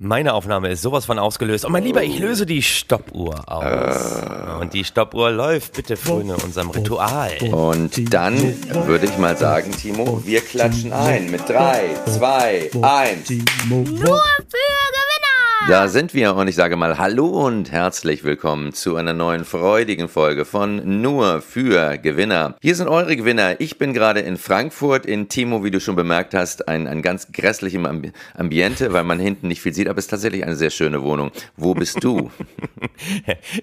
Meine Aufnahme ist sowas von ausgelöst. Und mein Lieber, ich löse die Stoppuhr aus. Und die Stoppuhr läuft, bitte Freunde, unserem Ritual. Und dann würde ich mal sagen, Timo, wir klatschen ein mit 3, 2, 1. Nur für Gewinner! Da sind wir und ich sage mal hallo und herzlich willkommen zu einer neuen freudigen Folge von Nur für Gewinner. Hier sind eure Gewinner. Ich bin gerade in Frankfurt, in Timo, wie du schon bemerkt hast, ein ganz grässlichem Ambiente, weil man hinten nicht viel sieht, aber es ist tatsächlich eine sehr schöne Wohnung. Wo bist du?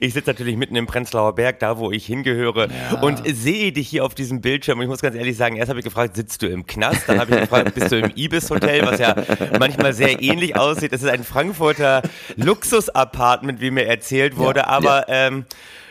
Ich sitze natürlich mitten im Prenzlauer Berg, da wo ich hingehöre, ja, und sehe dich hier auf diesem Bildschirm. Und ich muss ganz ehrlich sagen, erst habe ich gefragt, sitzt du im Knast? Dann habe ich gefragt, bist du im Ibis-Hotel, was ja manchmal sehr ähnlich aussieht. Es ist ein Frankfurter Luxus-Apartment, wie mir erzählt wurde, ja, aber ja.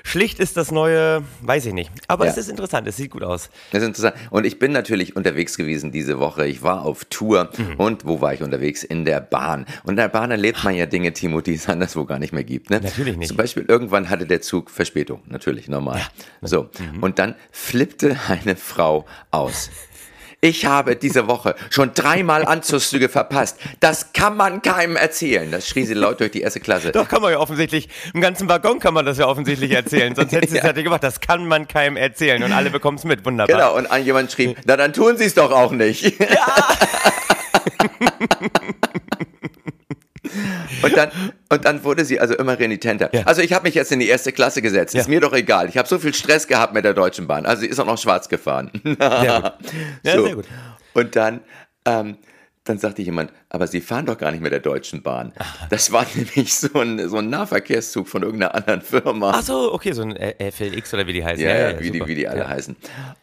Schlicht ist das neue, weiß ich nicht. Aber ja, es ist interessant, es sieht gut aus. Das ist interessant. Und ich bin natürlich unterwegs gewesen diese Woche. Ich war auf Tour und wo war ich unterwegs? In der Bahn. Und in der Bahn erlebt man ja Dinge, Timo, die es anderswo gar nicht mehr gibt. Ne? Natürlich nicht. Zum Beispiel irgendwann hatte der Zug Verspätung. Natürlich, normal. Ja. So. Und dann flippte eine Frau aus. Ich habe diese Woche schon 3-mal Anzugszüge verpasst. Das kann man keinem erzählen. Das schrie sie laut durch die erste Klasse. Doch, kann man ja offensichtlich, im ganzen Waggon kann man das ja offensichtlich erzählen. Sonst hätten sie es ja nicht gemacht. Das kann man keinem erzählen und alle bekommen es mit. Wunderbar. Genau, und jemand schrieb, na dann tun sie es doch auch nicht. Ja. Und dann wurde sie also immer renitenter. Ja. Also ich habe mich jetzt in die erste Klasse gesetzt. Ja. Ist mir doch egal. Ich habe so viel Stress gehabt mit der Deutschen Bahn. Also sie ist auch noch schwarz gefahren. Sehr gut. Ja, so. Sehr gut. Und dann sagte jemand, aber Sie fahren doch gar nicht mit der Deutschen Bahn. Das war nämlich so ein Nahverkehrszug von irgendeiner anderen Firma. Ach so, okay, so ein FLX oder wie die heißen. Ja, ja, ja, wie die alle heißen.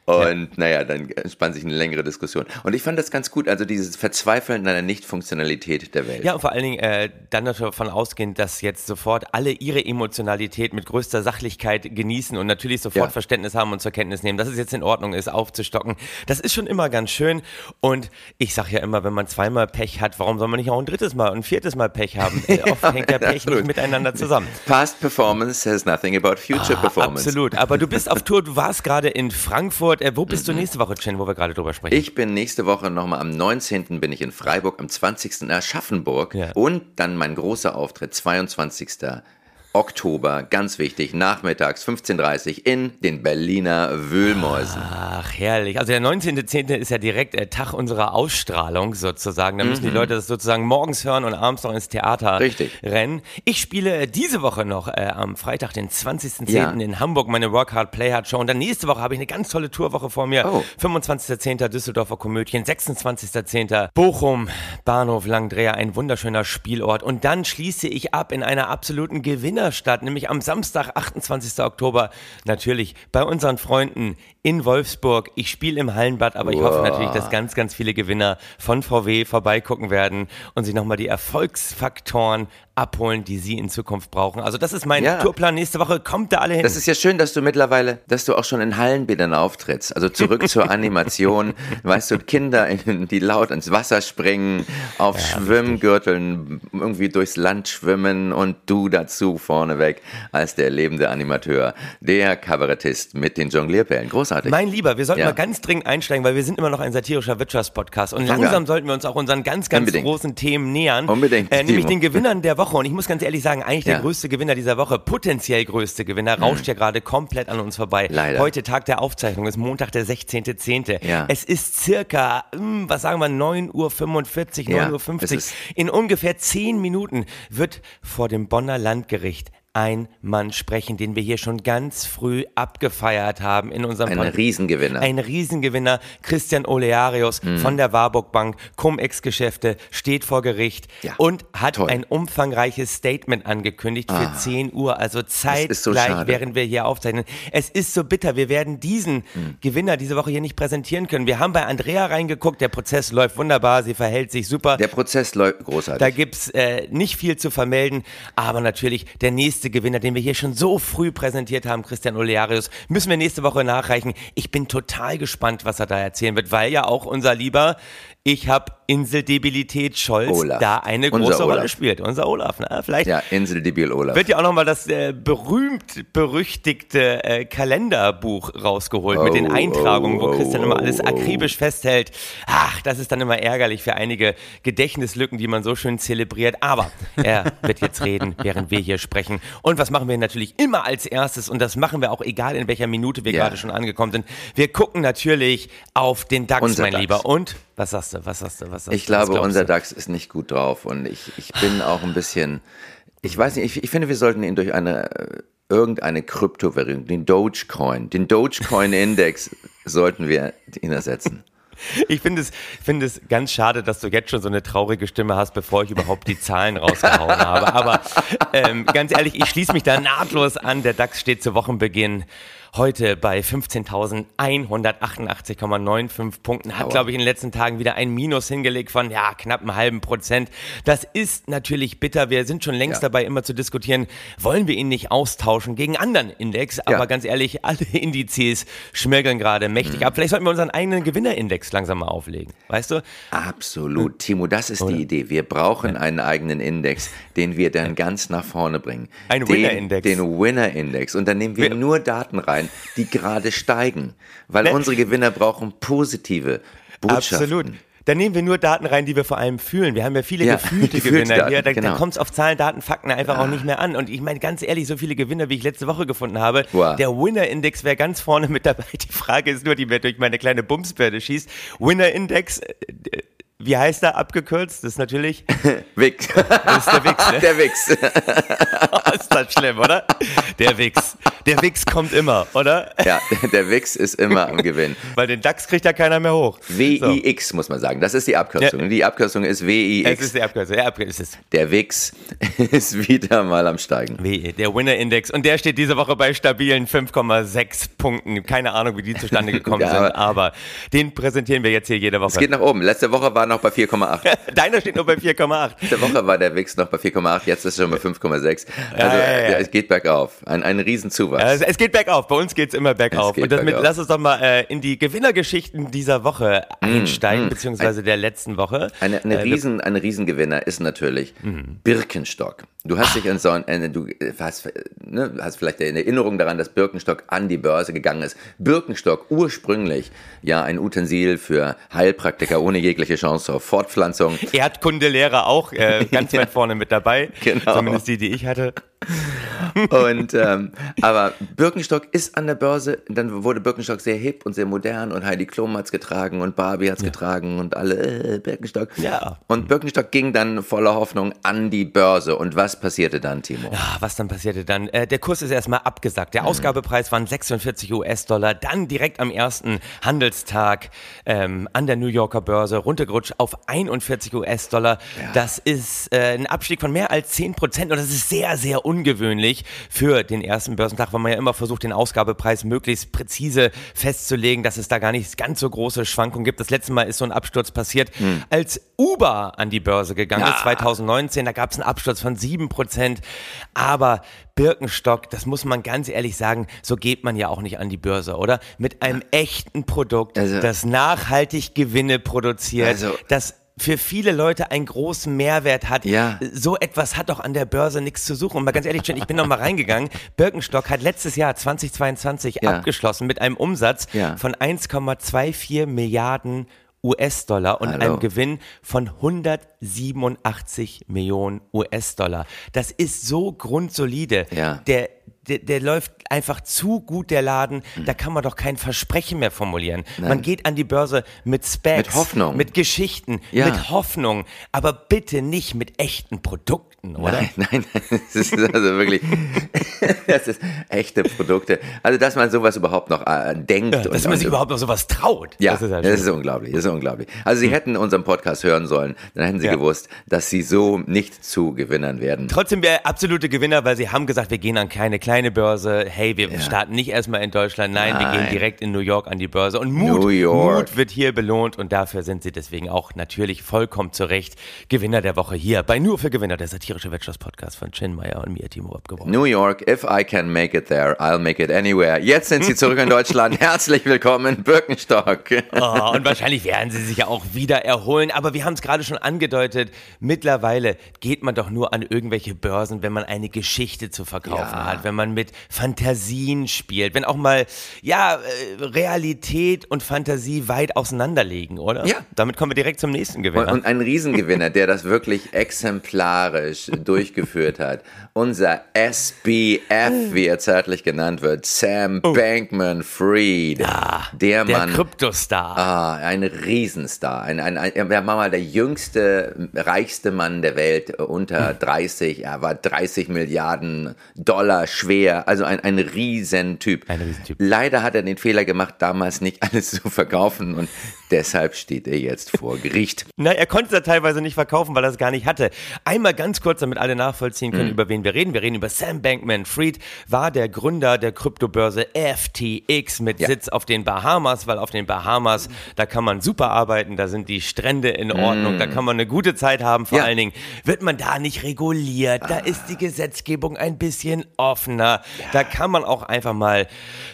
Und naja, dann entspannt sich eine längere Diskussion. Und ich fand das ganz gut, also dieses Verzweifeln an der Nichtfunktionalität der Welt. Ja, und vor allen Dingen dann davon ausgehend, dass jetzt sofort alle ihre Emotionalität mit größter Sachlichkeit genießen und natürlich sofort Verständnis haben und zur Kenntnis nehmen, dass es jetzt in Ordnung ist, aufzustocken. Das ist schon immer ganz schön. Und ich sage ja immer, wenn man zweimal Pech hat, warum soll man nicht auch ein drittes Mal und ein viertes Mal Pech haben? Oft hängt ja Pech nicht miteinander zusammen. Past Performance has nothing about future Performance. Absolut, aber du bist auf Tour, du warst gerade in Frankfurt. Wo bist du nächste Woche, Chen, wo wir gerade drüber sprechen? Ich bin nächste Woche nochmal, am 19. bin ich in Freiburg, am 20. in Aschaffenburg und dann mein großer Auftritt, 22. Oktober, ganz wichtig, nachmittags 15:30 Uhr in den Berliner Wühlmäusen. Ach, herrlich. Also der 19.10. ist ja direkt Tag unserer Ausstrahlung sozusagen. Da müssen die Leute das sozusagen morgens hören und abends noch ins Theater rennen. Ich spiele diese Woche noch am Freitag, den 20.10. in Hamburg, meine Work Hard, Play Hard Show. Und dann nächste Woche habe ich eine ganz tolle Tourwoche vor mir. Oh. 25.10. Düsseldorfer Komödien, 26.10. Bochum, Bahnhof Langdreher, ein wunderschöner Spielort. Und dann schließe ich ab in einer absoluten Gewinnerstadt, nämlich am Samstag, 28. Oktober, natürlich bei unseren Freunden in Wolfsburg. Ich spiele im Hallenbad, aber ich hoffe natürlich, dass ganz, ganz viele Gewinner von VW vorbeigucken werden und sich nochmal die Erfolgsfaktoren abholen, die sie in Zukunft brauchen. Also das ist mein Tourplan. Nächste Woche kommt da alle hin. Das ist ja schön, dass du mittlerweile, dass du auch schon in Hallenbädern auftrittst. Also zurück zur Animation. Weißt du, Kinder, die laut ins Wasser springen, auf Schwimmgürteln irgendwie durchs Land schwimmen und du dazu vorneweg als der lebende Animateur, der Kabarettist mit den Jonglierbällen. Großartig. Mein Lieber, wir sollten mal ganz dringend einsteigen, weil wir sind immer noch ein satirischer Wirtschaftspodcast und langsam sollten wir uns auch unseren ganz, ganz großen Themen nähern. Unbedingt. Nämlich den Gewinnern der Woche. Und ich muss ganz ehrlich sagen, eigentlich der größte Gewinner dieser Woche, potenziell größte Gewinner, rauscht ja gerade komplett an uns vorbei. Leider. Heute, Tag der Aufzeichnung, ist Montag, der 16.10. Ja. Es ist circa, 9.45 Uhr, 9.50 Uhr. In ungefähr 10 Minuten wird vor dem Bonner Landgericht ein Mann sprechen, den wir hier schon ganz früh abgefeiert haben in unserem Podcast. Ein Riesengewinner, Christian Olearius von der Warburg Bank, Cum-Ex-Geschäfte, steht vor Gericht und hat ein umfangreiches Statement angekündigt für 10 Uhr, also zeitgleich, während wir hier aufzeichnen. Es ist so bitter, wir werden diesen Gewinner diese Woche hier nicht präsentieren können. Wir haben bei Andrea reingeguckt, der Prozess läuft wunderbar, sie verhält sich super. Der Prozess läuft großartig. Da gibt's nicht viel zu vermelden, aber natürlich der nächste Gewinner, den wir hier schon so früh präsentiert haben, Christian Olearius, müssen wir nächste Woche nachreichen. Ich bin total gespannt, was er da erzählen wird, weil ja auch unser lieber, ich habe Inseldebilität Scholz Olaf. Da eine große Rolle spielt. Unser Olaf. Ne? Vielleicht ja, Inseldebil Olaf. Wird ja auch nochmal das berühmt-berüchtigte Kalenderbuch rausgeholt mit den Eintragungen, wo Christian immer alles akribisch festhält. Ach, das ist dann immer ärgerlich für einige Gedächtnislücken, die man so schön zelebriert. Aber er wird jetzt reden, während wir hier sprechen. Und was machen wir natürlich immer als erstes? Und das machen wir auch, egal in welcher Minute wir gerade schon angekommen sind. Wir gucken natürlich auf den DAX, mein Lieber. Und was sagst du? Ich glaube, unser DAX ist nicht gut drauf und ich bin auch ein bisschen, ich weiß nicht, ich finde, wir sollten ihn durch irgendeine Kryptowährung, den Dogecoin Index sollten wir ihn ersetzen. Ich finde es ganz schade, dass du jetzt schon so eine traurige Stimme hast, bevor ich überhaupt die Zahlen rausgehauen habe. Aber ganz ehrlich, ich schließe mich da nahtlos an. Der DAX steht zu Wochenbeginn heute bei 15.188,95 Punkten. Hat, glaube ich, in den letzten Tagen wieder ein Minus hingelegt von knapp einem halben %. Das ist natürlich bitter. Wir sind schon längst dabei, immer zu diskutieren, wollen wir ihn nicht austauschen gegen anderen Index? Aber ganz ehrlich, alle Indizes schmirgeln gerade mächtig ab. Vielleicht sollten wir unseren eigenen Gewinnerindex langsam mal auflegen. Weißt du? Absolut, Timo. Das ist die Idee. Wir brauchen einen eigenen Index, den wir dann ganz nach vorne bringen. Ein Winner-Index. Den Winner-Index. Und dann nehmen wir nur Daten rein, die gerade steigen, weil unsere Gewinner brauchen positive Botschaften. Absolut. Da nehmen wir nur Daten rein, die wir vor allem fühlen. Wir haben ja viele gefühlte Gewinner hier. Ja, da kommt es auf Zahlen, Daten, Fakten einfach auch nicht mehr an. Und ich meine, ganz ehrlich, so viele Gewinner, wie ich letzte Woche gefunden habe, der Winner-Index wäre ganz vorne mit dabei. Die Frage ist nur, die wer durch meine kleine Bumsbirne schießt. Winner-Index, wie heißt er abgekürzt? Das ist natürlich Wix. Das ist der Wix, ne? Der Wix. Oh, ist das schlimm, oder? Der Wix. Der Wix kommt immer, oder? Ja, der Wix ist immer am Gewinn. Weil den DAX kriegt ja keiner mehr hoch. WIX muss man sagen. Das ist die Abkürzung. Ja. Die Abkürzung ist WIX. Es ist die Abkürzung. Der Wix ist wieder mal am Steigen. Der Winner Index. Und der steht diese Woche bei stabilen 5,6 Punkten. Keine Ahnung, wie die zustande gekommen sind. Aber den präsentieren wir jetzt hier jede Woche. Es geht nach oben. Letzte Woche war noch bei 4,8. Deiner steht nur bei 4,8. Letzte Woche war der Wix noch bei 4,8. Jetzt ist es schon bei 5,6. Also es geht bergauf. Ein Riesenzuwachs. Also es geht bergauf, bei uns geht's immer bergauf. Und damit lass uns doch mal in die Gewinnergeschichten dieser Woche einsteigen, beziehungsweise der letzten Woche. Ein Riesengewinner ist natürlich Birkenstock. Du hast dich du hast vielleicht eine Erinnerung daran, dass Birkenstock an die Börse gegangen ist. Birkenstock ursprünglich ein Utensil für Heilpraktiker ohne jegliche Chance auf Fortpflanzung. Erdkundelehrer auch ganz weit vorne mit dabei, zumindest die ich hatte. Und aber Birkenstock ist an der Börse, dann wurde Birkenstock sehr hip und sehr modern und Heidi Klum hat's getragen und Barbie hat's getragen und alle Birkenstock. Ja. Und Birkenstock ging dann voller Hoffnung an die Börse. Und was passierte dann, Timo? Ja, was dann passierte dann? Der Kurs ist erstmal abgesackt. Der Ausgabepreis waren $46. Dann direkt am ersten Handelstag an der New Yorker Börse runtergerutscht auf $41. Ja. Das ist ein Abstieg von mehr als 10% und das ist sehr, sehr ungewöhnlich für den ersten Börsentag, weil man ja immer versucht, den Ausgabepreis möglichst präzise festzulegen, dass es da gar nicht ganz so große Schwankungen gibt. Das letzte Mal ist so ein Absturz passiert, als Uber an die Börse gegangen ist, 2019. Da gab es einen Absturz von 7%. Aber Birkenstock, das muss man ganz ehrlich sagen, so geht man ja auch nicht an die Börse, oder? Mit einem echten Produkt, das nachhaltig Gewinne produziert, das für viele Leute einen großen Mehrwert hat. Ja. So etwas hat doch an der Börse nichts zu suchen. Und mal ganz ehrlich, ich bin noch mal reingegangen. Birkenstock hat letztes Jahr 2022 abgeschlossen mit einem Umsatz von 1,24 Milliarden US-Dollar und einem Gewinn von 187 Millionen US-Dollar. Das ist so grundsolide. Ja. Der läuft einfach zu gut, der Laden. Da kann man doch kein Versprechen mehr formulieren. Nein. Man geht an die Börse mit Specs, mit Hoffnung, mit Geschichten, mit Hoffnung, aber bitte nicht mit echten Produkten, oder? Nein, das ist also wirklich, das ist echte Produkte. Also, dass man sowas überhaupt noch denkt. Ja, dass man sich überhaupt noch sowas traut. Ja, das ist unglaublich. Also, Sie hätten unseren Podcast hören sollen, dann hätten Sie gewusst, dass Sie so nicht zu Gewinnern werden. Trotzdem wäre absolute Gewinner, weil Sie haben gesagt, wir gehen an keine kleine Börse, hey, wir starten nicht erstmal in Deutschland, nein, wir gehen direkt in New York an die Börse und Mut wird hier belohnt und dafür sind sie deswegen auch natürlich vollkommen zu Recht Gewinner der Woche hier bei Nur für Gewinner, der Satire. tierische Wirtschaftspodcast von Chen Meyer und mir, Timo, abgebrochen. New York, if I can make it there, I'll make it anywhere. Jetzt sind Sie zurück in Deutschland. Herzlich willkommen in Birkenstock. Oh, und wahrscheinlich werden Sie sich ja auch wieder erholen. Aber wir haben es gerade schon angedeutet. Mittlerweile geht man doch nur an irgendwelche Börsen, wenn man eine Geschichte zu verkaufen hat, wenn man mit Fantasien spielt, wenn auch mal Realität und Fantasie weit auseinanderlegen, oder? Ja. Damit kommen wir direkt zum nächsten Gewinner. Und ein Riesengewinner, der das wirklich exemplarisch durchgeführt hat. Unser SBF, wie er zärtlich genannt wird, Sam Bankman-Fried. Ah, der Mann. Der Kryptostar. Ah, ein Riesenstar. Der Mann war der jüngste, reichste Mann der Welt unter 30. Er war 30 Milliarden $30 Milliarden schwer. Also ein Riesentyp. Leider hat er den Fehler gemacht, damals nicht alles zu verkaufen, und deshalb steht er jetzt vor Gericht. Na, er konnte es teilweise nicht verkaufen, weil er es gar nicht hatte. Einmal ganz kurz, damit alle nachvollziehen können, über wen wir reden. Wir reden über Sam Bankman-Fried, war der Gründer der Kryptobörse FTX mit Sitz auf den Bahamas, weil auf den Bahamas, da kann man super arbeiten, da sind die Strände in Ordnung, da kann man eine gute Zeit haben, vor allen Dingen wird man da nicht reguliert, da ist die Gesetzgebung ein bisschen offener, da kann man auch einfach mal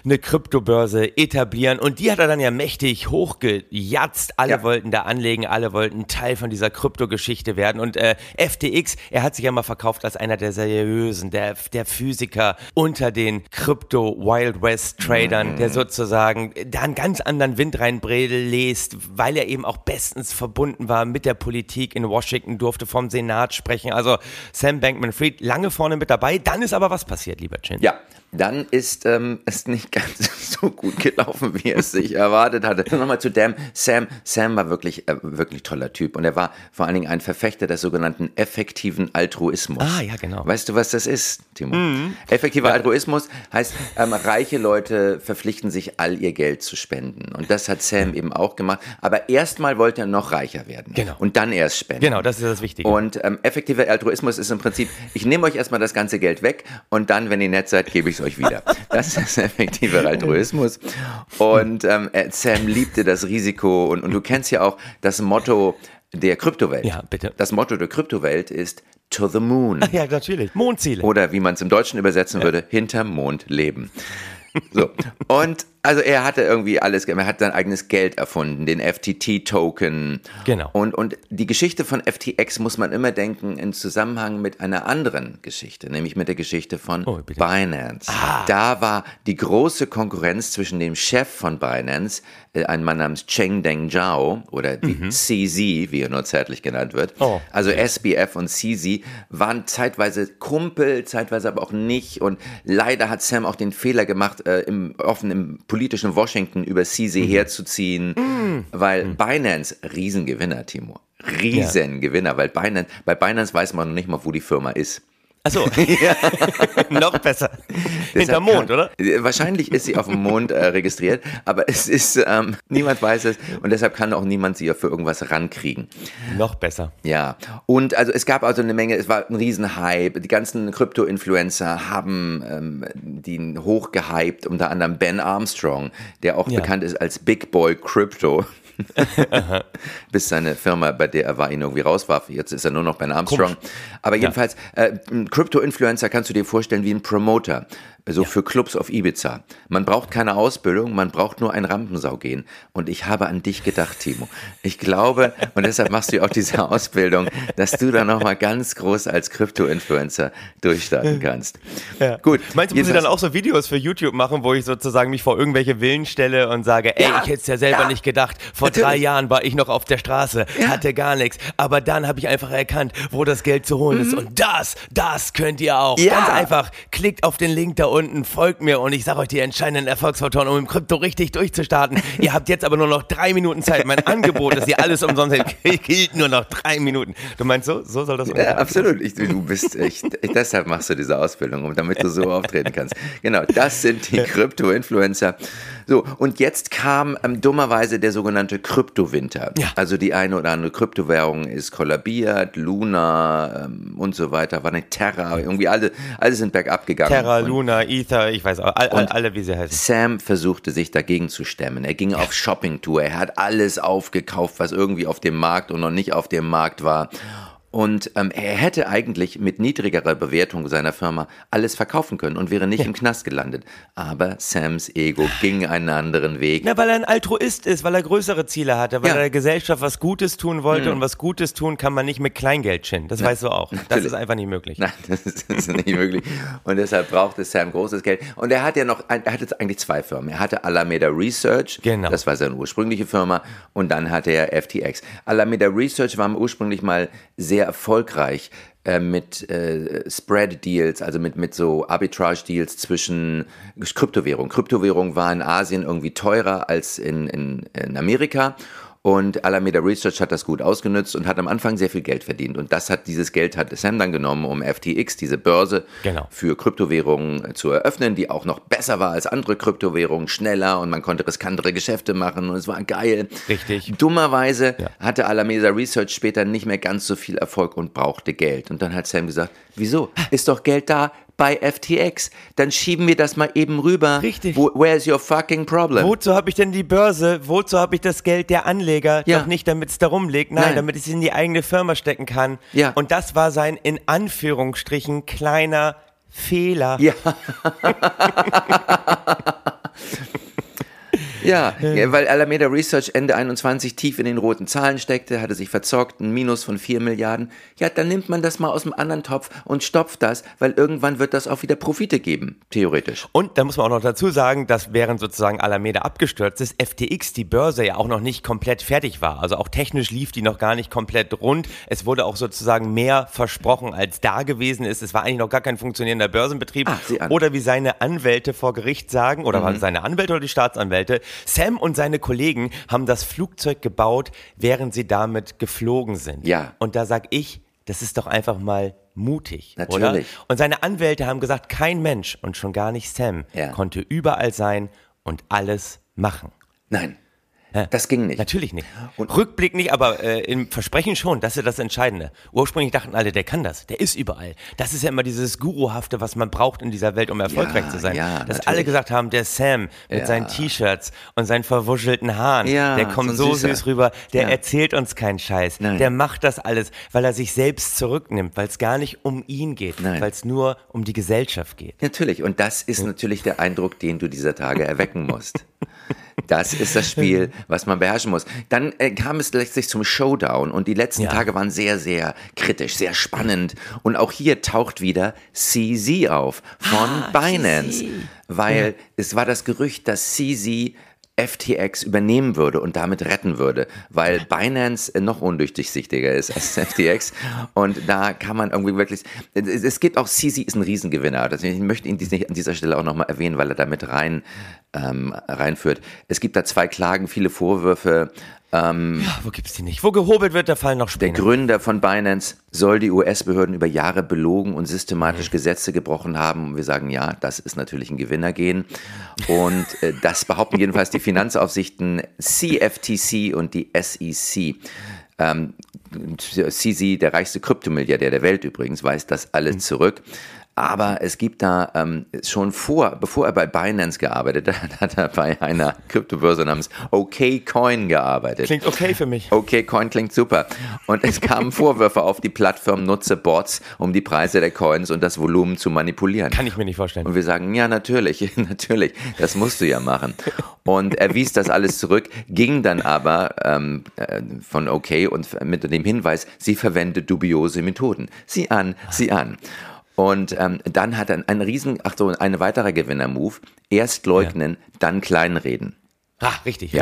eine Kryptobörse etablieren, und die hat er dann ja mächtig hochgejatzt, alle wollten da anlegen, alle wollten Teil von dieser Kryptogeschichte werden, und FTX, er hat sich ja mal verkauft als einer der seriösen, der Physiker unter den Krypto-Wild West-Tradern, der sozusagen da einen ganz anderen Wind reinbläst, weil er eben auch bestens verbunden war mit der Politik in Washington, durfte vom Senat sprechen, also Sam Bankman-Fried lange vorne mit dabei. Dann ist aber was passiert, lieber Chin. Ja, dann ist es nicht ganz so gut gelaufen, wie er es sich erwartet hatte. Nochmal zu Sam war wirklich toller Typ, und er war vor allen Dingen ein Verfechter des sogenannten effektiven Altruismus. Ah, ja, genau. Weißt du, was das ist, Timo? Effektiver Altruismus heißt, reiche Leute verpflichten sich, all ihr Geld zu spenden. Und das hat Sam eben auch gemacht. Aber erstmal wollte er noch reicher werden. Genau. Und dann erst spenden. Genau, das ist das Wichtige. Und effektiver Altruismus ist im Prinzip, ich nehme euch erstmal das ganze Geld weg, und dann, wenn ihr nett seid, gebe ich es euch wieder. Das ist effektiver Altruismus. Und Sam liebte das Risiko. Und du kennst ja auch das Motto der Kryptowelt. Ja, bitte. Das Motto der Kryptowelt ist to the moon. Ja, natürlich. Mondziele. Oder wie man es im Deutschen übersetzen würde, hinterm Mond leben. So. Und also er hatte irgendwie alles gemacht, er hat sein eigenes Geld erfunden, den FTT-Token. Genau. Und die Geschichte von FTX muss man immer denken im Zusammenhang mit einer anderen Geschichte, nämlich mit der Geschichte von Binance. Ah. Da war die große Konkurrenz zwischen dem Chef von Binance, ein Mann namens Changpeng Zhao, oder CZ, wie er nur zärtlich genannt wird. Oh. Also SBF und CZ waren zeitweise Kumpel, zeitweise aber auch nicht. Und leider hat Sam auch den Fehler gemacht, im politischen Washington über CZ herzuziehen, weil Binance, Riesengewinner, Timo, Riesengewinner, weil bei Binance weiß man noch nicht mal, wo die Firma ist. Achso, noch besser. Hinterm Mond, oder? Wahrscheinlich ist sie auf dem Mond registriert, aber es ist, niemand weiß es, und deshalb kann auch niemand sie für irgendwas rankriegen. Noch besser. Ja, und also es gab also eine Menge, es war ein Riesenhype, die ganzen Krypto-Influencer haben den hochgehypt, unter anderem Ben Armstrong, der auch bekannt ist als Big Boy Crypto. Bis seine Firma, bei der er war, ihn irgendwie rauswarf. Jetzt ist er nur noch Ben Armstrong. Komisch. Aber jedenfalls, ein Crypto-Influencer kannst du dir vorstellen wie ein Promoter, so für Clubs auf Ibiza. Man braucht keine Ausbildung, man braucht nur ein Rampensaugehen. Und ich habe an dich gedacht, Timo. Ich glaube, und deshalb machst du auch diese Ausbildung, dass du da nochmal ganz groß als Krypto-Influencer durchstarten kannst. Ja. Gut. Meinst du, muss ich dann auch so Videos für YouTube machen, wo ich sozusagen mich vor irgendwelche Villen stelle und sage, ich hätte es ja selber nicht gedacht, vor 3 Jahren war ich noch auf der Straße, hatte gar nichts, aber dann habe ich einfach erkannt, wo das Geld zu holen ist, und das könnt ihr auch. Ganz einfach, klickt auf den Link da unten, folgt mir, und ich sage euch die entscheidenden Erfolgsfaktoren, um im Krypto richtig durchzustarten. Ihr habt jetzt aber nur noch 3 Minuten Zeit. Mein Angebot, dass ihr alles umsonst habt, gilt nur noch 3 Minuten. Du meinst, so soll das sein? Absolut. Du bist echt, deshalb machst du diese Ausbildung, damit du so auftreten kannst. Genau, das sind die Krypto-Influencer. So, und jetzt kam dummerweise der sogenannte Kryptowinter. Ja. Also die eine oder andere Kryptowährung ist kollabiert, Luna und so weiter, war eine Terra, irgendwie alle sind bergab gegangen. Terra, Luna, Ether, ich weiß auch, alle wie sie heißen. Sam versuchte sich dagegen zu stemmen. Er ging auf Shoppingtour, er hat alles aufgekauft, was irgendwie auf dem Markt und noch nicht auf dem Markt war. Und er hätte eigentlich mit niedrigerer Bewertung seiner Firma alles verkaufen können und wäre nicht im Knast gelandet. Aber Sams Ego ging einen anderen Weg. Na, weil er ein Altruist ist, weil er größere Ziele hatte, weil er der Gesellschaft was Gutes tun wollte. Und was Gutes tun kann man nicht mit Kleingeld schinden. Das weißt du auch. Natürlich. Das ist einfach nicht möglich. Nein, das ist nicht möglich. Und deshalb brauchte Sam großes Geld. Und er hat ja noch, er hatte jetzt eigentlich zwei Firmen. Er hatte Alameda Research, genau. Das war seine ursprüngliche Firma. Und dann hatte er FTX. Alameda Research war ursprünglich mal sehr erfolgreich mit Spread-Deals, also mit so Arbitrage-Deals zwischen Kryptowährungen. Kryptowährung war in Asien irgendwie teurer als in Amerika. Und Alameda Research hat das gut ausgenutzt und hat am Anfang sehr viel Geld verdient. Und dieses Geld hat Sam dann genommen, um FTX, diese Börse für Kryptowährungen zu eröffnen, die auch noch besser war als andere Kryptowährungen, schneller, und man konnte riskantere Geschäfte machen und es war geil. Richtig. Dummerweise hatte Alameda Research später nicht mehr ganz so viel Erfolg und brauchte Geld. Und dann hat Sam gesagt, wieso? Ist doch Geld da? Bei FTX, dann schieben wir das mal eben rüber. Richtig. Where's your fucking problem? Wozu habe ich denn die Börse? Wozu habe ich das Geld der Anleger? Doch nicht, damit es da rumliegt. Nein, damit ich es in die eigene Firma stecken kann. Ja. Und das war sein, in Anführungsstrichen, kleiner Fehler. Ja. Ja, weil Alameda Research Ende 21 tief in den roten Zahlen steckte, hatte sich verzockt, ein Minus von 4 Milliarden. Ja, dann nimmt man das mal aus dem anderen Topf und stopft das, weil irgendwann wird das auch wieder Profite geben, theoretisch. Und da muss man auch noch dazu sagen, dass während sozusagen Alameda abgestürzt ist, FTX, die Börse, ja auch noch nicht komplett fertig war. Also auch technisch lief die noch gar nicht komplett rund. Es wurde auch sozusagen mehr versprochen, als da gewesen ist. Es war eigentlich noch gar kein funktionierender Börsenbetrieb. Oder wie seine Anwälte vor Gericht sagen, oder waren seine Anwälte oder die Staatsanwälte, Sam und seine Kollegen haben das Flugzeug gebaut, während sie damit geflogen sind. Ja. Und da sag ich, das ist doch einfach mal mutig, natürlich, oder? Und seine Anwälte haben gesagt, kein Mensch und schon gar nicht Sam konnte überall sein und alles machen. Nein. Das ging nicht. Natürlich nicht. Und Rückblick nicht, aber im Versprechen schon, das ist das Entscheidende. Ursprünglich dachten alle, der kann das, der ist überall. Das ist ja immer dieses Guruhafte, was man braucht in dieser Welt, um erfolgreich zu sein. Ja, dass alle gesagt haben, der Sam mit seinen T-Shirts und seinen verwuschelten Haaren, der kommt so süß rüber, der erzählt uns keinen Scheiß. Nein. Der macht das alles, weil er sich selbst zurücknimmt, weil es gar nicht um ihn geht, weil es nur um die Gesellschaft geht. Natürlich, und das ist natürlich der Eindruck, den du dieser Tage erwecken musst. Das ist das Spiel, was man beherrschen muss. Dann kam es letztlich zum Showdown und die letzten Tage waren sehr, sehr kritisch, sehr spannend. Und auch hier taucht wieder CZ auf von Binance, weil es war das Gerücht, dass CZ FTX übernehmen würde und damit retten würde, weil Binance noch undurchsichtiger ist als FTX und da kann man irgendwie wirklich, es gibt auch, CZ ist ein Riesengewinner, ich möchte ihn an dieser Stelle auch nochmal erwähnen, weil er damit reinführt. Es gibt da zwei Klagen, viele Vorwürfe. Wo gibt's die nicht? Wo gehobelt wird, da fallen noch Späne. Der Gründer von Binance soll die US-Behörden über Jahre belogen und systematisch Gesetze gebrochen haben. Und wir sagen, ja, das ist natürlich ein Gewinnergehen. Und das behaupten jedenfalls die Finanzaufsichten CFTC und die SEC. CZ, der reichste Kryptomilliardär der Welt übrigens, weist das alles zurück. Aber es gibt da schon bevor er bei Binance gearbeitet hat, hat er bei einer Kryptobörse namens OKCoin gearbeitet. Klingt okay für mich. OKCoin klingt super. Und es kamen Vorwürfe auf, die Plattform nutze Bots, um die Preise der Coins und das Volumen zu manipulieren. Kann ich mir nicht vorstellen. Und wir sagen, ja, natürlich, das musst du ja machen. Und er wies das alles zurück, ging dann aber von OK und mit dem Hinweis, sie verwende dubiose Methoden. Sieh an. Und dann hat er ein weiterer Gewinner-Move, erst leugnen, dann kleinreden. Ach, richtig.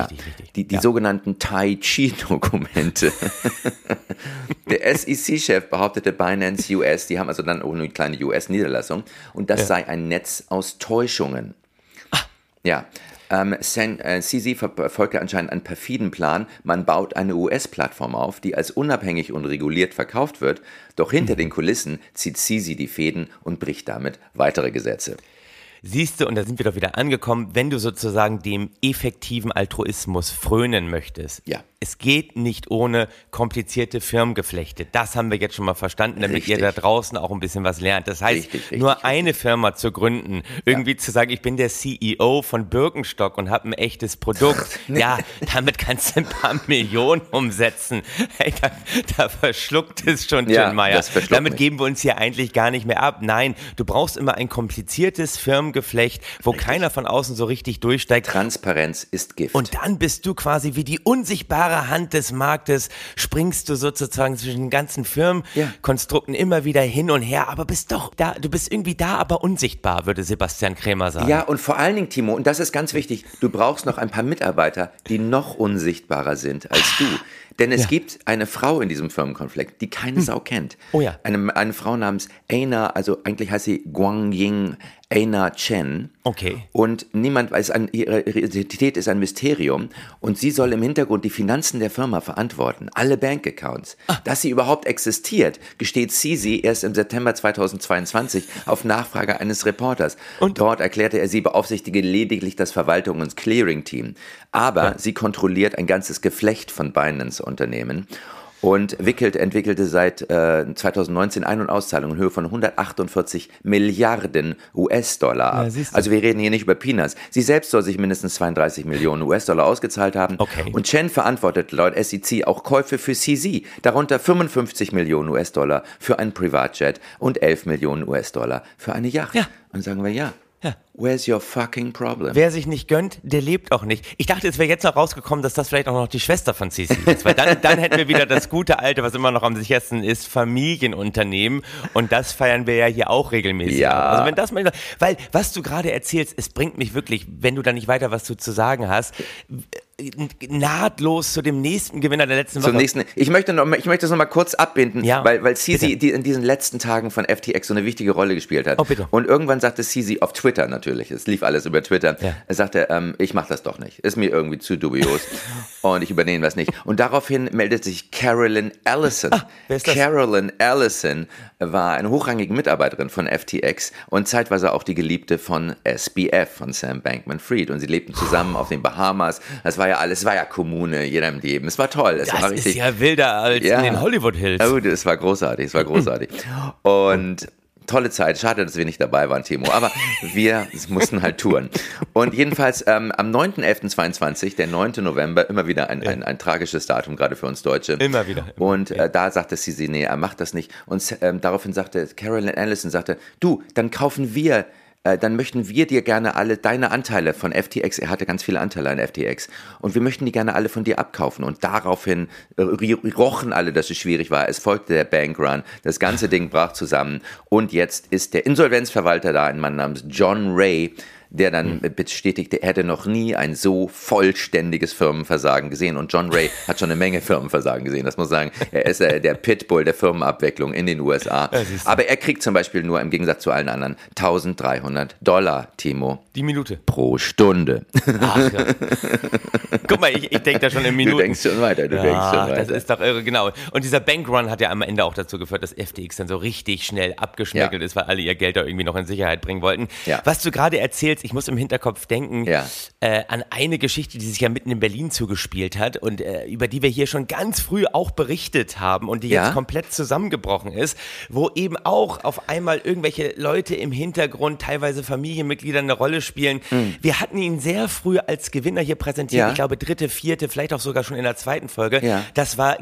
Die sogenannten Tai Chi-Dokumente. Der SEC-Chef behauptete, Binance US, die haben also dann auch eine kleine US-Niederlassung, und das sei ein Netz aus Täuschungen. CZ verfolgte anscheinend einen perfiden Plan. Man baut eine US-Plattform auf, die als unabhängig und reguliert verkauft wird. Doch hinter den Kulissen zieht CZ die Fäden und bricht damit weitere Gesetze. Siehst du, und da sind wir doch wieder angekommen, wenn du sozusagen dem effektiven Altruismus frönen möchtest. Ja. es geht nicht ohne komplizierte Firmengeflechte. Das haben wir jetzt schon mal verstanden, damit richtig. Ihr da draußen auch ein bisschen was lernt. Das heißt, richtig, eine Firma zu gründen, irgendwie zu sagen, ich bin der CEO von Birkenstock und habe ein echtes Produkt. Ja, damit kannst du ein paar Millionen umsetzen. Hey, da verschluckt es schon, ja, Tim Meyer. Damit geben wir uns hier eigentlich gar nicht mehr ab. Nein, du brauchst immer ein kompliziertes Firmengeflecht, wo keiner von außen so richtig durchsteigt. Transparenz ist Gift. Und dann bist du quasi wie die unsichtbare Hand des Marktes, springst du sozusagen zwischen den ganzen Firmenkonstrukten immer wieder hin und her, aber bist doch da, du bist irgendwie da, aber unsichtbar, würde Sebastian Krämer sagen. Ja, und vor allen Dingen, Timo, und das ist ganz wichtig, du brauchst noch ein paar Mitarbeiter, die noch unsichtbarer sind als du. Denn es gibt eine Frau in diesem Firmenkonflikt, die keine Sau kennt. Oh ja. Eine Frau namens Aina, also eigentlich heißt sie Guangying Aina Chen. Okay. Und niemand weiß, ihre Identität ist ein Mysterium. Und sie soll im Hintergrund die Finanzen der Firma verantworten, alle Bankaccounts. Ah. Dass sie überhaupt existiert, gesteht Sisi erst im September 2022 auf Nachfrage eines Reporters. Und dort erklärte er, sie beaufsichtige lediglich das Verwaltung- und Clearing-Team. Aber sie kontrolliert ein ganzes Geflecht von Binance-Unternehmen. Und entwickelte seit 2019 Ein- und Auszahlungen in Höhe von 148 Milliarden US-Dollar ab. Ja, also wir reden hier nicht über Peanuts. Sie selbst soll sich mindestens 32 Millionen US-Dollar ausgezahlt haben. Okay. Und Chen verantwortet laut SEC auch Käufe für CZ, darunter 55 Millionen US-Dollar für einen Privatjet und 11 Millionen US-Dollar für eine Yacht. Ja. Und sagen wir where's your fucking problem? Wer sich nicht gönnt, der lebt auch nicht. Ich dachte, es wäre jetzt noch rausgekommen, dass das vielleicht auch noch die Schwester von Sisi ist, weil dann hätten wir wieder das gute Alte, was immer noch am sichersten ist, Familienunternehmen, und das feiern wir ja hier auch regelmäßig. Ja. Also wenn das mal, weil was du gerade erzählst, es bringt mich wirklich, wenn du da nicht weiter was du zu sagen hast, nahtlos zu dem nächsten Gewinner der letzten Woche. Ich möchte es noch mal kurz abbinden, weil Sisi in diesen letzten Tagen von FTX so eine wichtige Rolle gespielt hat. Oh, bitte. Und irgendwann sagte Sisi auf Twitter natürlich, es lief alles über Twitter, er sagte, ich mache das doch nicht, ist mir irgendwie zu dubios und ich übernehme das nicht. Und daraufhin meldet sich Carolyn Ellison. Ah, wer ist das? Carolyn Ellison war eine hochrangige Mitarbeiterin von FTX und zeitweise auch die Geliebte von SBF, von Sam Bankman-Fried, und sie lebten zusammen auf den Bahamas. Das war ja alles, es war ja Kommune, jeder im Leben. Es war toll. Das war richtig, ist ja wilder als in den Hollywood Hills. Ja, gut, es war großartig, Und tolle Zeit, schade, dass wir nicht dabei waren, Timo, aber wir mussten halt touren. Und jedenfalls am 9.11.22, der 9. November, immer wieder ein tragisches Datum, gerade für uns Deutsche. Immer wieder. Und da sagte Sisi, nee, er macht das nicht. Und daraufhin sagte Carolyn Ellison, du, dann möchten wir dir gerne alle deine Anteile von FTX, er hatte ganz viele Anteile an FTX, und wir möchten die gerne alle von dir abkaufen. Und daraufhin rochen alle, dass es schwierig war. Es folgte der Bankrun, das ganze Ding brach zusammen, und jetzt ist der Insolvenzverwalter da, ein Mann namens John Ray, der dann bestätigte, er hätte noch nie ein so vollständiges Firmenversagen gesehen. Und John Ray hat schon eine Menge Firmenversagen gesehen, das muss man sagen. Er ist der Pitbull der Firmenabwicklung in den USA. Aber er kriegt zum Beispiel nur, im Gegensatz zu allen anderen, $1,300, Timo. Die Minute. Pro Stunde. Ach, ja. Guck mal, ich denke da schon in Minuten. Du denkst schon weiter. Das ist doch irre, genau. Und dieser Bankrun hat ja am Ende auch dazu geführt, dass FTX dann so richtig schnell abgeschmeckelt ist, weil alle ihr Geld da irgendwie noch in Sicherheit bringen wollten. Ja. Was du gerade erzählst, ich muss im Hinterkopf denken an eine Geschichte, die sich ja mitten in Berlin zugespielt hat und über die wir hier schon ganz früh auch berichtet haben und die jetzt komplett zusammengebrochen ist, wo eben auch auf einmal irgendwelche Leute im Hintergrund, teilweise Familienmitglieder, eine Rolle spielen. Mhm. Wir hatten ihn sehr früh als Gewinner hier präsentiert, ich glaube 3., 4., vielleicht auch sogar schon in der 2. Folge. Ja. Das war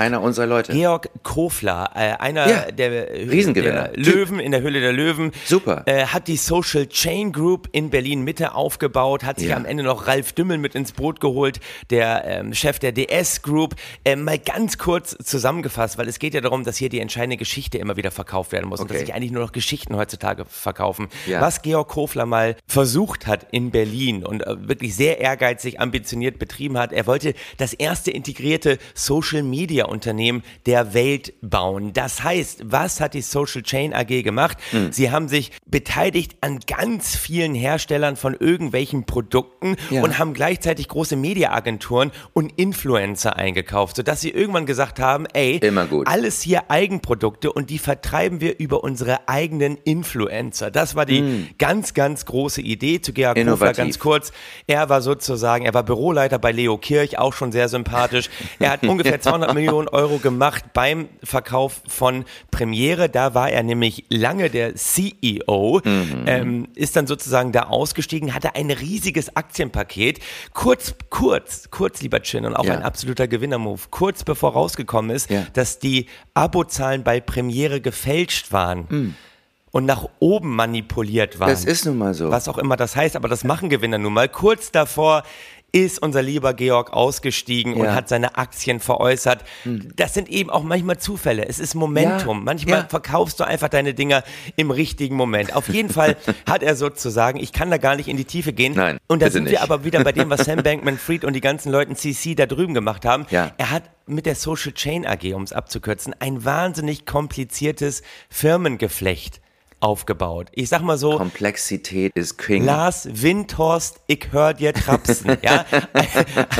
einer unserer Leute. Georg Kofler, einer der Riesengewinner, der Löwen in der Höhle der Löwen. Super. Hat die Social Chain Group in Berlin Mitte aufgebaut, hat sich am Ende noch Ralf Dümmel mit ins Boot geholt, der Chef der DS-Group. Mal ganz kurz zusammengefasst, weil es geht ja darum, dass hier die entscheidende Geschichte immer wieder verkauft werden muss und dass sich eigentlich nur noch Geschichten heutzutage verkaufen. Ja. Was Georg Kofler mal versucht hat in Berlin und wirklich sehr ehrgeizig, ambitioniert betrieben hat, er wollte das erste integrierte Social-Media-Unternehmen der Welt bauen. Das heißt, was hat die Social Chain AG gemacht? Sie haben sich beteiligt an ganz vielen Herstellern Herstellern von irgendwelchen Produkten und haben gleichzeitig große Mediaagenturen und Influencer eingekauft, sodass sie irgendwann gesagt haben, ey, alles hier Eigenprodukte und die vertreiben wir über unsere eigenen Influencer. Das war die ganz, ganz große Idee. Zu Georg Kofler ganz kurz. Er war sozusagen, er war Büroleiter bei Leo Kirch, auch schon sehr sympathisch. Er hat ungefähr 200 Millionen Euro gemacht beim Verkauf von Premiere. Da war er nämlich lange der CEO, ist dann sozusagen da ausgestiegen, hatte ein riesiges Aktienpaket. Kurz, lieber Chin, und auch ein absoluter Gewinnermove, kurz bevor rausgekommen ist, dass die Abozahlen bei Premiere gefälscht waren. Und nach oben manipuliert waren. Das ist nun mal so. Was auch immer das heißt, aber das machen Gewinner nun mal. Kurz davor ist unser lieber Georg ausgestiegen und hat seine Aktien veräußert. Das sind eben auch manchmal Zufälle. Es ist Momentum. Manchmal verkaufst du einfach deine Dinger im richtigen Moment. Auf jeden Fall hat er sozusagen, ich kann da gar nicht in die Tiefe gehen. Nein, und da sind wir aber wieder bei dem, was Sam Bankman-Fried und die ganzen Leuten CC da drüben gemacht haben. Ja. Er hat mit der Social Chain AG, um es abzukürzen, ein wahnsinnig kompliziertes Firmengeflecht aufgebaut. Ich sag mal so, Komplexität ist King. Lars Windhorst, ich hör dir trapsen. Ja?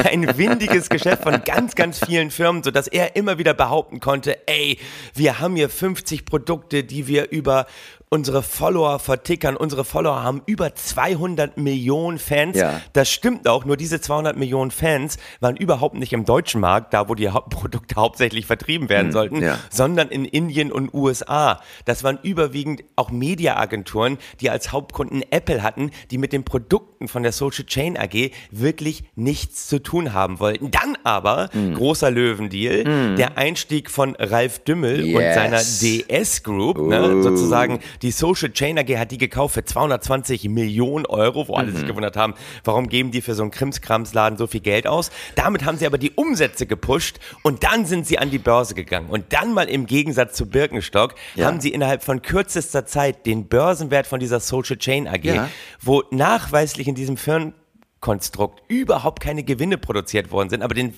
Ein windiges Geschäft von ganz, ganz vielen Firmen, sodass er immer wieder behaupten konnte, ey, wir haben hier 50 Produkte, die wir über unsere Follower vertickern. Unsere Follower haben über 200 Millionen Fans. Ja. Das stimmt auch, nur diese 200 Millionen Fans waren überhaupt nicht im deutschen Markt, da wo die Produkte hauptsächlich vertrieben werden sollten, sondern in Indien und USA. Das waren überwiegend auch Mediaagenturen, die als Hauptkunden Apple hatten, die mit den Produkten von der Social Chain AG wirklich nichts zu tun haben wollten. Dann aber, großer Löwendeal, der Einstieg von Ralf Dümmel und seiner DS-Group, ne, sozusagen. Die Social Chain AG hat die gekauft für 220 Millionen Euro, wo alle sich gewundert haben, warum geben die für so einen Krimskramsladen so viel Geld aus. Damit haben sie aber die Umsätze gepusht und dann sind sie an die Börse gegangen. Und dann mal im Gegensatz zu Birkenstock haben sie innerhalb von kürzester Zeit den Börsenwert von dieser Social Chain AG, wo nachweislich in diesem Firmenkonstrukt überhaupt keine Gewinne produziert worden sind, aber den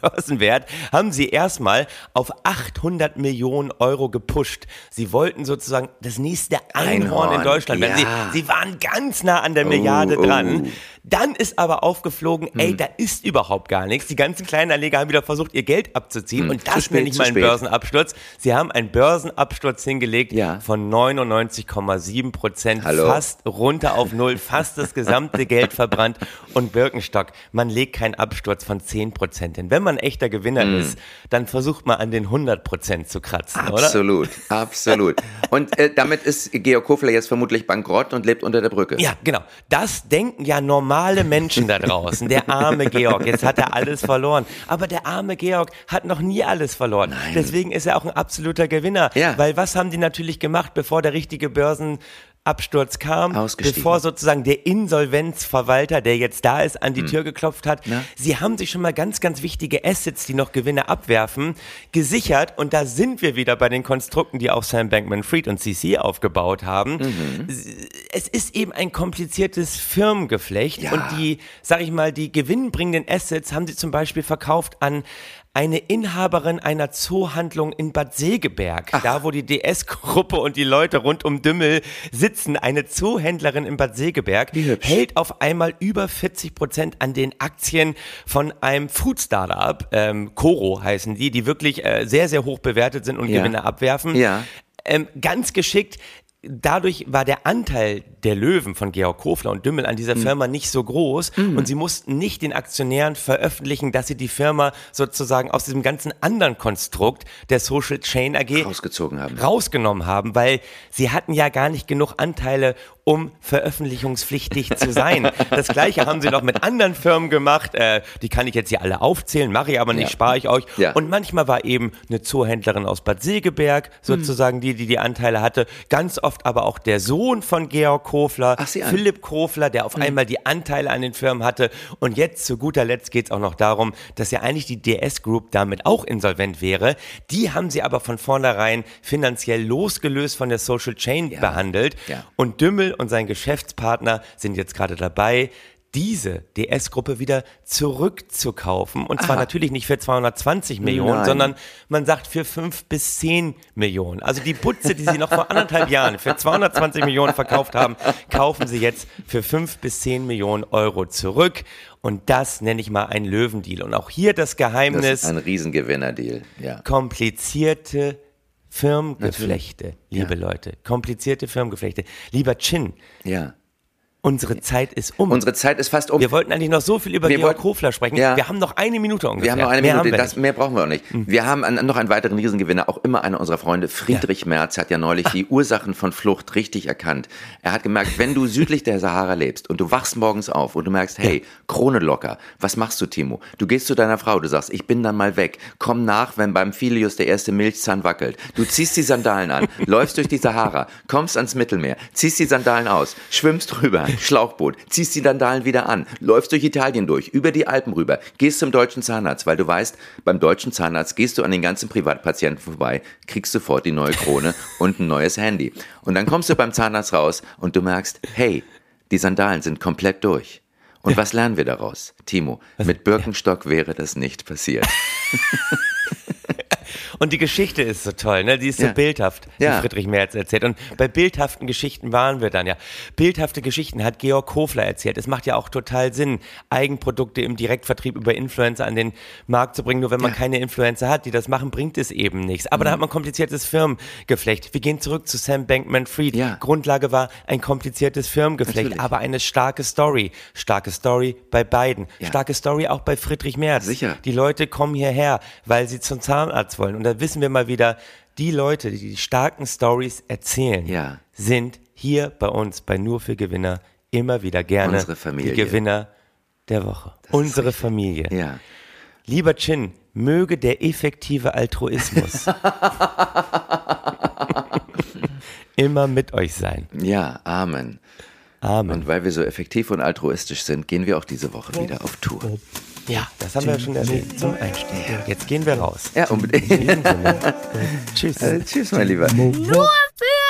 Börsenwert haben sie erstmal auf 800 Millionen Euro gepusht. Sie wollten sozusagen das nächste Einhorn in Deutschland werden. Sie waren ganz nah an der Milliarde dran. Dann ist aber aufgeflogen, ey, da ist überhaupt gar nichts. Die ganzen kleinen Anleger haben wieder versucht, ihr Geld abzuziehen und das nenne ich mal einen Börsenabsturz. Sie haben einen Börsenabsturz hingelegt von 99,7%, fast runter auf Null, fast das gesamte Geld verbrannt. Und Birkenstock, man legt keinen Absturz von 10% hin. Wenn man ein echter Gewinner ist, dann versucht man an den 100% zu kratzen, absolut, oder? Absolut. Und damit ist Georg Kofler jetzt vermutlich bankrott und lebt unter der Brücke. Ja, genau. Das denken ja normale Menschen da draußen. Der arme Georg, jetzt hat er alles verloren. Aber der arme Georg hat noch nie alles verloren. Nein. Deswegen ist er auch ein absoluter Gewinner. Ja. Weil was haben die natürlich gemacht, bevor der richtige Börsenabsturz kam, bevor sozusagen der Insolvenzverwalter, der jetzt da ist, an die Tür geklopft hat. Na? Sie haben sich schon mal ganz, ganz wichtige Assets, die noch Gewinne abwerfen, gesichert. Und da sind wir wieder bei den Konstrukten, die auch Sam Bankman-Fried und CC aufgebaut haben. Es ist eben ein kompliziertes Firmengeflecht. Ja. Und die, sag ich mal, die gewinnbringenden Assets haben sie zum Beispiel verkauft an eine Inhaberin einer Zoohandlung in Bad Segeberg, da wo die DS-Gruppe und die Leute rund um Dümmel sitzen. Eine Zoohändlerin in Bad Segeberg hält auf einmal über 40% an den Aktien von einem Food-Startup, Koro heißen die, die wirklich sehr, sehr hoch bewertet sind und Gewinne abwerfen. Ja. Ganz geschickt. Dadurch war der Anteil der Löwen von Georg Kofler und Dümmel an dieser Firma nicht so groß und sie mussten nicht den Aktionären veröffentlichen, dass sie die Firma sozusagen aus diesem ganzen anderen Konstrukt der Social Chain AG rausgenommen haben, weil sie hatten ja gar nicht genug Anteile, um veröffentlichungspflichtig zu sein. Das Gleiche haben sie noch mit anderen Firmen gemacht, die kann ich jetzt hier alle aufzählen, mache ich aber nicht, spare ich euch. Ja. Und manchmal war eben eine Zoohändlerin aus Bad Segeberg sozusagen die Anteile hatte, ganz oft aber auch der Sohn von Georg Kofler, Philipp Kofler, der auf einmal die Anteile an den Firmen hatte. Und jetzt zu guter Letzt geht es auch noch darum, dass ja eigentlich die DS Group damit auch insolvent wäre. Die haben sie aber von vornherein finanziell losgelöst von der Social Chain behandelt. Ja. Und Dümmel und sein Geschäftspartner sind jetzt gerade dabei, diese DS-Gruppe wieder zurückzukaufen. Und zwar natürlich nicht für 220 Millionen, sondern man sagt für 5 bis 10 Millionen. Also die Butze, die sie noch vor 1,5 Jahren für 220 Millionen verkauft haben, kaufen sie jetzt für 5 bis 10 Millionen Euro zurück. Und das nenne ich mal einen Löwendeal. Und auch hier das Geheimnis. Das ist ein Riesengewinnerdeal, ja. Komplizierte Firmengeflechte, liebe Leute. Komplizierte Firmengeflechte. Lieber Chin. Ja. Unsere Zeit ist um. Unsere Zeit ist fast um. Wir wollten eigentlich noch so viel über Georg Kofler sprechen. Ja. Wir haben noch eine Minute ungefähr. Wir haben noch eine Minute. Mehr brauchen wir auch nicht. Wir haben noch einen weiteren Riesengewinner, auch immer einer unserer Freunde. Friedrich Merz hat ja neulich die Ursachen von Flucht richtig erkannt. Er hat gemerkt, wenn du südlich der Sahara lebst und du wachst morgens auf und du merkst, hey, Krone locker, was machst du, Timo? Du gehst zu deiner Frau, du sagst, ich bin dann mal weg. Komm nach, wenn beim Filius der erste Milchzahn wackelt. Du ziehst die Sandalen an, läufst durch die Sahara, kommst ans Mittelmeer, ziehst die Sandalen aus, schwimmst rüber. Schlauchboot, ziehst die Sandalen wieder an, läufst durch Italien durch, über die Alpen rüber, gehst zum deutschen Zahnarzt, weil du weißt, beim deutschen Zahnarzt gehst du an den ganzen Privatpatienten vorbei, kriegst sofort die neue Krone und ein neues Handy. Und dann kommst du beim Zahnarzt raus und du merkst, hey, die Sandalen sind komplett durch. Und was lernen wir daraus? Timo, mit Birkenstock wäre das nicht passiert. Und die Geschichte ist so toll, ne? Die ist so bildhaft, die Friedrich Merz erzählt. Und bei bildhaften Geschichten waren wir dann ja. Bildhafte Geschichten hat Georg Kofler erzählt. Es macht ja auch total Sinn, Eigenprodukte im Direktvertrieb über Influencer an den Markt zu bringen. Nur wenn man keine Influencer hat, die das machen, bringt es eben nichts. Aber da hat man kompliziertes Firmengeflecht. Wir gehen zurück zu Sam Bankman-Fried. Ja. Grundlage war ein kompliziertes Firmengeflecht, aber eine starke Story. Starke Story bei beiden. Ja. Starke Story auch bei Friedrich Merz. Sicher. Die Leute kommen hierher, weil sie zum Zahnarzt wollen. Und da wissen wir mal wieder, die Leute, die die starken Stories erzählen, sind hier bei uns, bei Nur für Gewinner, immer wieder gerne die Gewinner der Woche. Unsere Familie. Ja. Lieber Chin, möge der effektive Altruismus immer mit euch sein. Ja, Amen. Amen. Und weil wir so effektiv und altruistisch sind, gehen wir auch diese Woche wieder auf Tour. Ja, das haben wir ja schon erwähnt zum Einstieg. Jetzt gehen wir raus. Ja, unbedingt. Tschüss. Tschüss, mein Lieber. Nur für